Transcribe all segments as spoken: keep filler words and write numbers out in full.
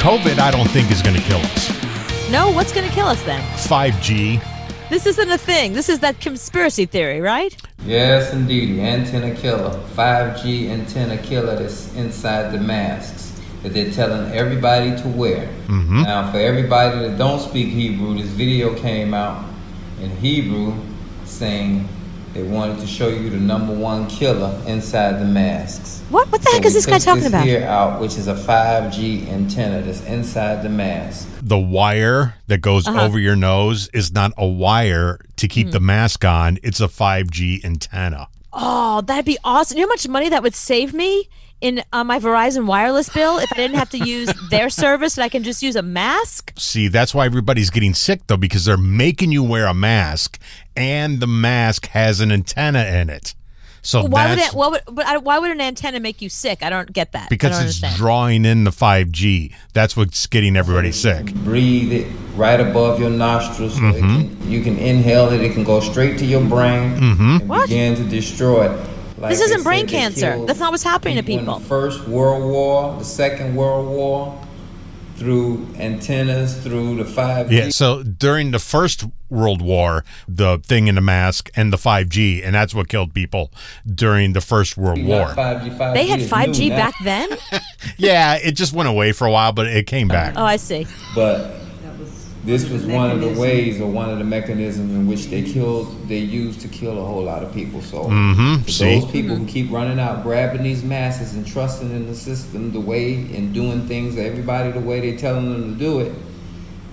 COVID, I don't think, is going to kill us. No? What's going to kill us then? five G. This isn't a thing. This is that conspiracy theory, right? Yes, indeed. Antenna killer. five G antenna killer that's inside the masks that they're telling everybody to wear. Mm-hmm. Now, for everybody that don't speak Hebrew, this video came out in Hebrew saying they wanted to show you the number one killer inside the masks. What? What the so heck is this guy talking this about? Here out, which is a five G antenna that's inside the mask. The wire that goes uh-huh. over your nose is not a wire to keep mm. the mask on. It's a five G antenna. Oh, that'd be awesome. You know how much money that would save me in uh, my Verizon wireless bill if I didn't have to use their service and I can just use a mask? See, that's why everybody's getting sick, though, because they're making you wear a mask, and the mask has an antenna in it. So why would, it, why, would, but I, why would an antenna make you sick? I don't get that. Because it's understand. drawing in the five G. That's what's getting everybody sick. Breathe it right above your nostrils. Mm-hmm. So it can, you can inhale it. It can go straight to your brain mm-hmm. and what? begin to destroy it. Like this isn't brain cancer. That's not what's happening to people. In the First World War, the Second World War, through antennas, through the five G. Yeah, so during the First World War, the thing in the mask and the five G, and that's what killed people during the First World War. five G, five G they had five G back then? Yeah, it just went away for a while, but it came back. Oh, I see. But this was one of the ways or one of the mechanisms in which they killed, they used to kill a whole lot of people. So mm-hmm. those people who keep running out, grabbing these masses and trusting in the system the way and doing things, everybody the way they're telling them to do it,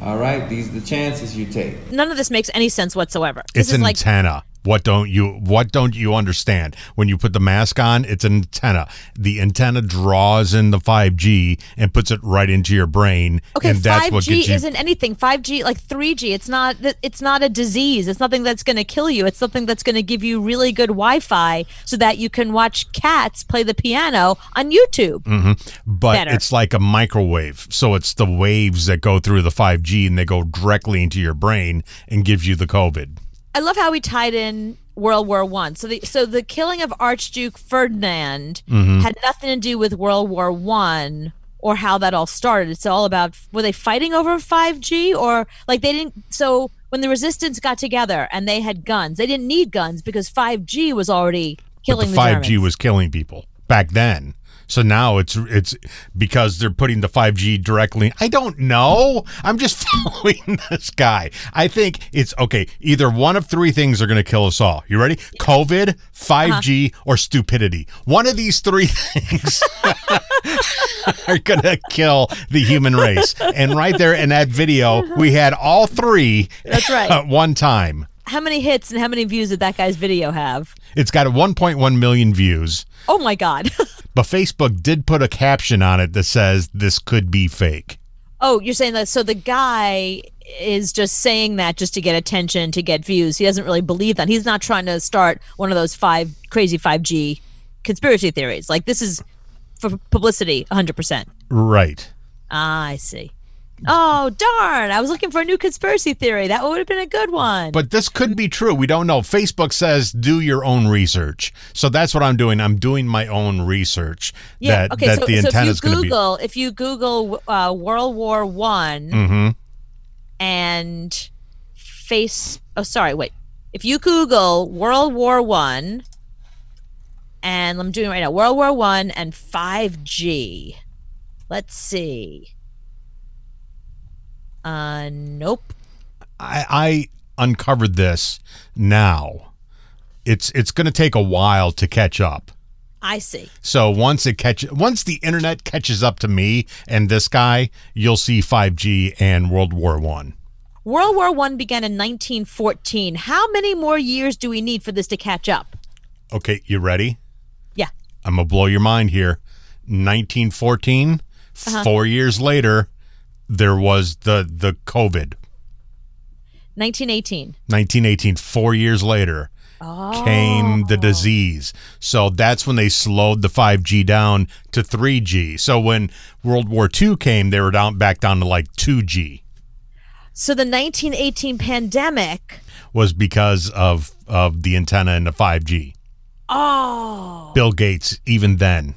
all right, these are the chances you take. None of this makes any sense whatsoever. This it's an like- antenna. What don't you What don't you understand? When you put the mask on, it's an antenna. The antenna draws in the five G and puts it right into your brain. Okay, and that's five G what you- isn't anything. five G, like three G, it's not It's not a disease. It's nothing that's going to kill you. It's something that's going to give you really good Wi-Fi so that you can watch cats play the piano on YouTube. Mm-hmm. But better. It's like a microwave. So it's the waves that go through the five G and they go directly into your brain and gives you the COVID. I love how we tied in World War One. So the so the killing of Archduke Ferdinand mm-hmm. had nothing to do with World War One or how that all started. It's all about, were they fighting over five G or like they didn't? So when the resistance got together and they had guns, they didn't need guns because five G was already killing. But the five G Germans. was killing people back then. So now it's it's because they're putting the five G directly. I don't know. I'm just following this guy. I think it's okay. Either one of three things are going to kill us all. You ready? Yeah. COVID, five G, uh-huh. or stupidity. One of these three things are going to kill the human race. And right there in that video, we had all three That's right. at one time. How many hits and how many views did that guy's video have? It's got one point one million views. Oh, my God. But Facebook did put a caption on it that says, this could be fake. Oh, you're saying that. So the guy is just saying that just to get attention, to get views. He doesn't really believe that. He's not trying to start one of those five crazy five G conspiracy theories. Like, this is for publicity, one hundred percent. Right. Ah, I see. Oh, darn. I was looking for a new conspiracy theory. That would have been a good one. But this could be true. We don't know. Facebook says do your own research. So that's what I'm doing. I'm doing my own research. Yeah, that, okay. That so, the so if, you Google, be- if you Google uh, World War One mm-hmm. and face... Oh, sorry. Wait. If you Google World War One and I'm doing it right now. World War One and five G. Let's see. Uh, nope. I, I uncovered this now. It's it's going to take a while to catch up. I see. So once it catch, once the internet catches up to me and this guy, you'll see five G and World War One. World War One began in nineteen fourteen. How many more years do we need for this to catch up? Okay, you ready? Yeah. I'm gonna blow your mind here. nineteen fourteen. Uh-huh. Four years later. There was the, the COVID. nineteen eighteen. nineteen eighteen, four years later, oh. came the disease. So that's when they slowed the five G down to three G. So when World War Two came, they were down back down to like two G. So the nineteen eighteen pandemic was because of, of the antenna and the five G. Oh. Bill Gates, even then.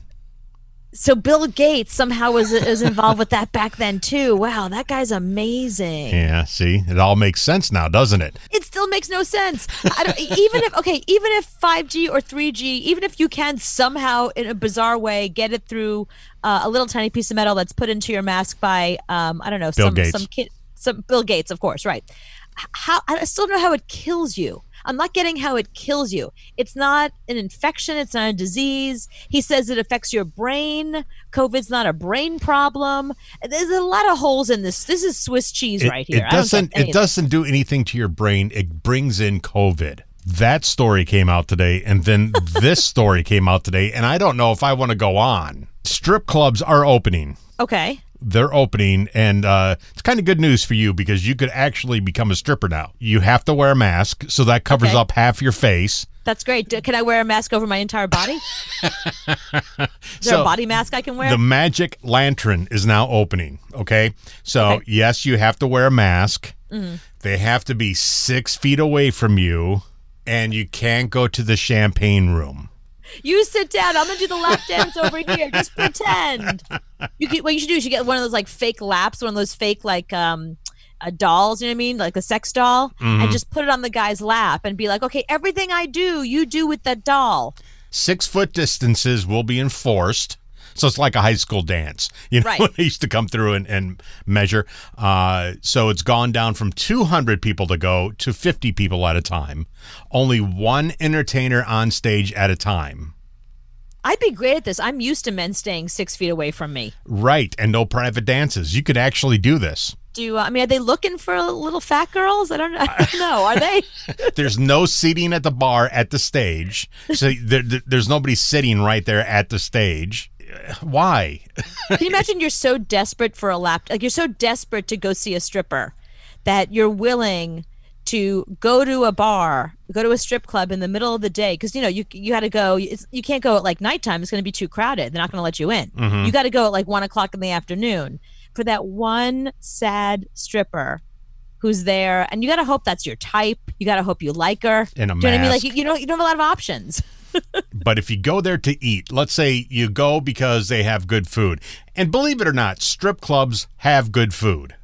So Bill Gates somehow was, was involved with that back then, too. Wow, that guy's amazing. Yeah, see? It all makes sense now, doesn't it? It still makes no sense. I don't, even if, okay, even if five G or three G, even if you can somehow, in a bizarre way, get it through uh, a little tiny piece of metal that's put into your mask by, um, I don't know, Bill some, Gates. some kid, some Bill Gates, of course, right. How I still don't know how it kills you. I'm not getting how it kills you. It's not an infection. It's not a disease. He says it affects your brain. COVID's not a brain problem. There's a lot of holes in this. This is Swiss cheese it, right here. It doesn't, it doesn't do anything to your brain. It brings in COVID. That story came out today, and then this story came out today, and I don't know if I want to go on. Strip clubs are opening. Okay. They're opening, and uh, it's kind of good news for you because you could actually become a stripper now. You have to wear a mask, so that covers okay. up half your face. That's great. Can I wear a mask over my entire body? Is there so, a body mask I can wear? The Magic Lantern is now opening, okay? So, okay. yes, you have to wear a mask. Mm-hmm. They have to be six feet away from you, and you can't go to the champagne room. You sit down. I'm going to do the lap dance over here. Just pretend. You could, what you should do is you get one of those like fake laps, one of those fake like um, uh, dolls, you know what I mean? Like a sex doll. Mm-hmm. And just put it on the guy's lap and be like, okay, everything I do, you do with that doll. Six foot distances will be enforced. So it's like a high school dance. You know, right. when they used to come through and, and measure. Uh, so it's gone down from two hundred people to go to fifty people at a time. Only one entertainer on stage at a time. I'd be great at this. I'm used to men staying six feet away from me. Right. And no private dances. You could actually do this. Do you, I mean, are they looking for little fat girls? I don't, I don't know. Are they? There's no seating at the bar at the stage. So there, there's nobody sitting right there at the stage. Why? Can you imagine you're so desperate for a lap? Like you're so desperate to go see a stripper that you're willing to go to a bar, go to a strip club in the middle of the day because you know you you had to go. It's, you can't go at like nighttime; it's going to be too crowded. They're not going to let you in. Mm-hmm. You got to go at like one o'clock in the afternoon for that one sad stripper who's there, and you got to hope that's your type. You got to hope you like her. In a mask. Do you know what I mean? Like you, you don't you don't have a lot of options. But if you go there to eat, let's say you go because they have good food. And believe it or not, strip clubs have good food.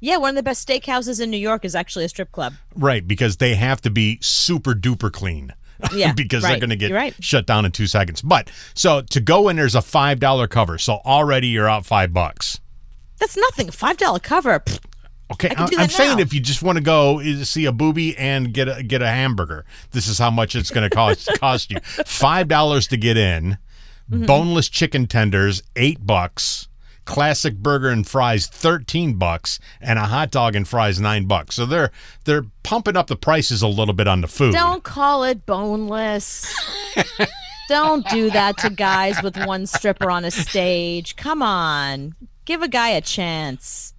Yeah, one of the best steakhouses in New York is actually a strip club. Right, because they have to be super duper clean. Yeah, because right. they're going to get right. shut down in two seconds. But so to go in, there's a five dollar cover. So already you're out five bucks. That's nothing. five dollar cover. Pfft. Okay, I'm now. saying if you just want to go see a boobie and get a, get a hamburger, this is how much it's going to cost cost you. five dollars to get in, mm-hmm. boneless chicken tenders, eight bucks, classic burger and fries, thirteen bucks, and a hot dog and fries, nine bucks. So they're they're pumping up the prices a little bit on the food. Don't call it boneless. Don't do that to guys with one stripper on a stage. Come on. Give a guy a chance.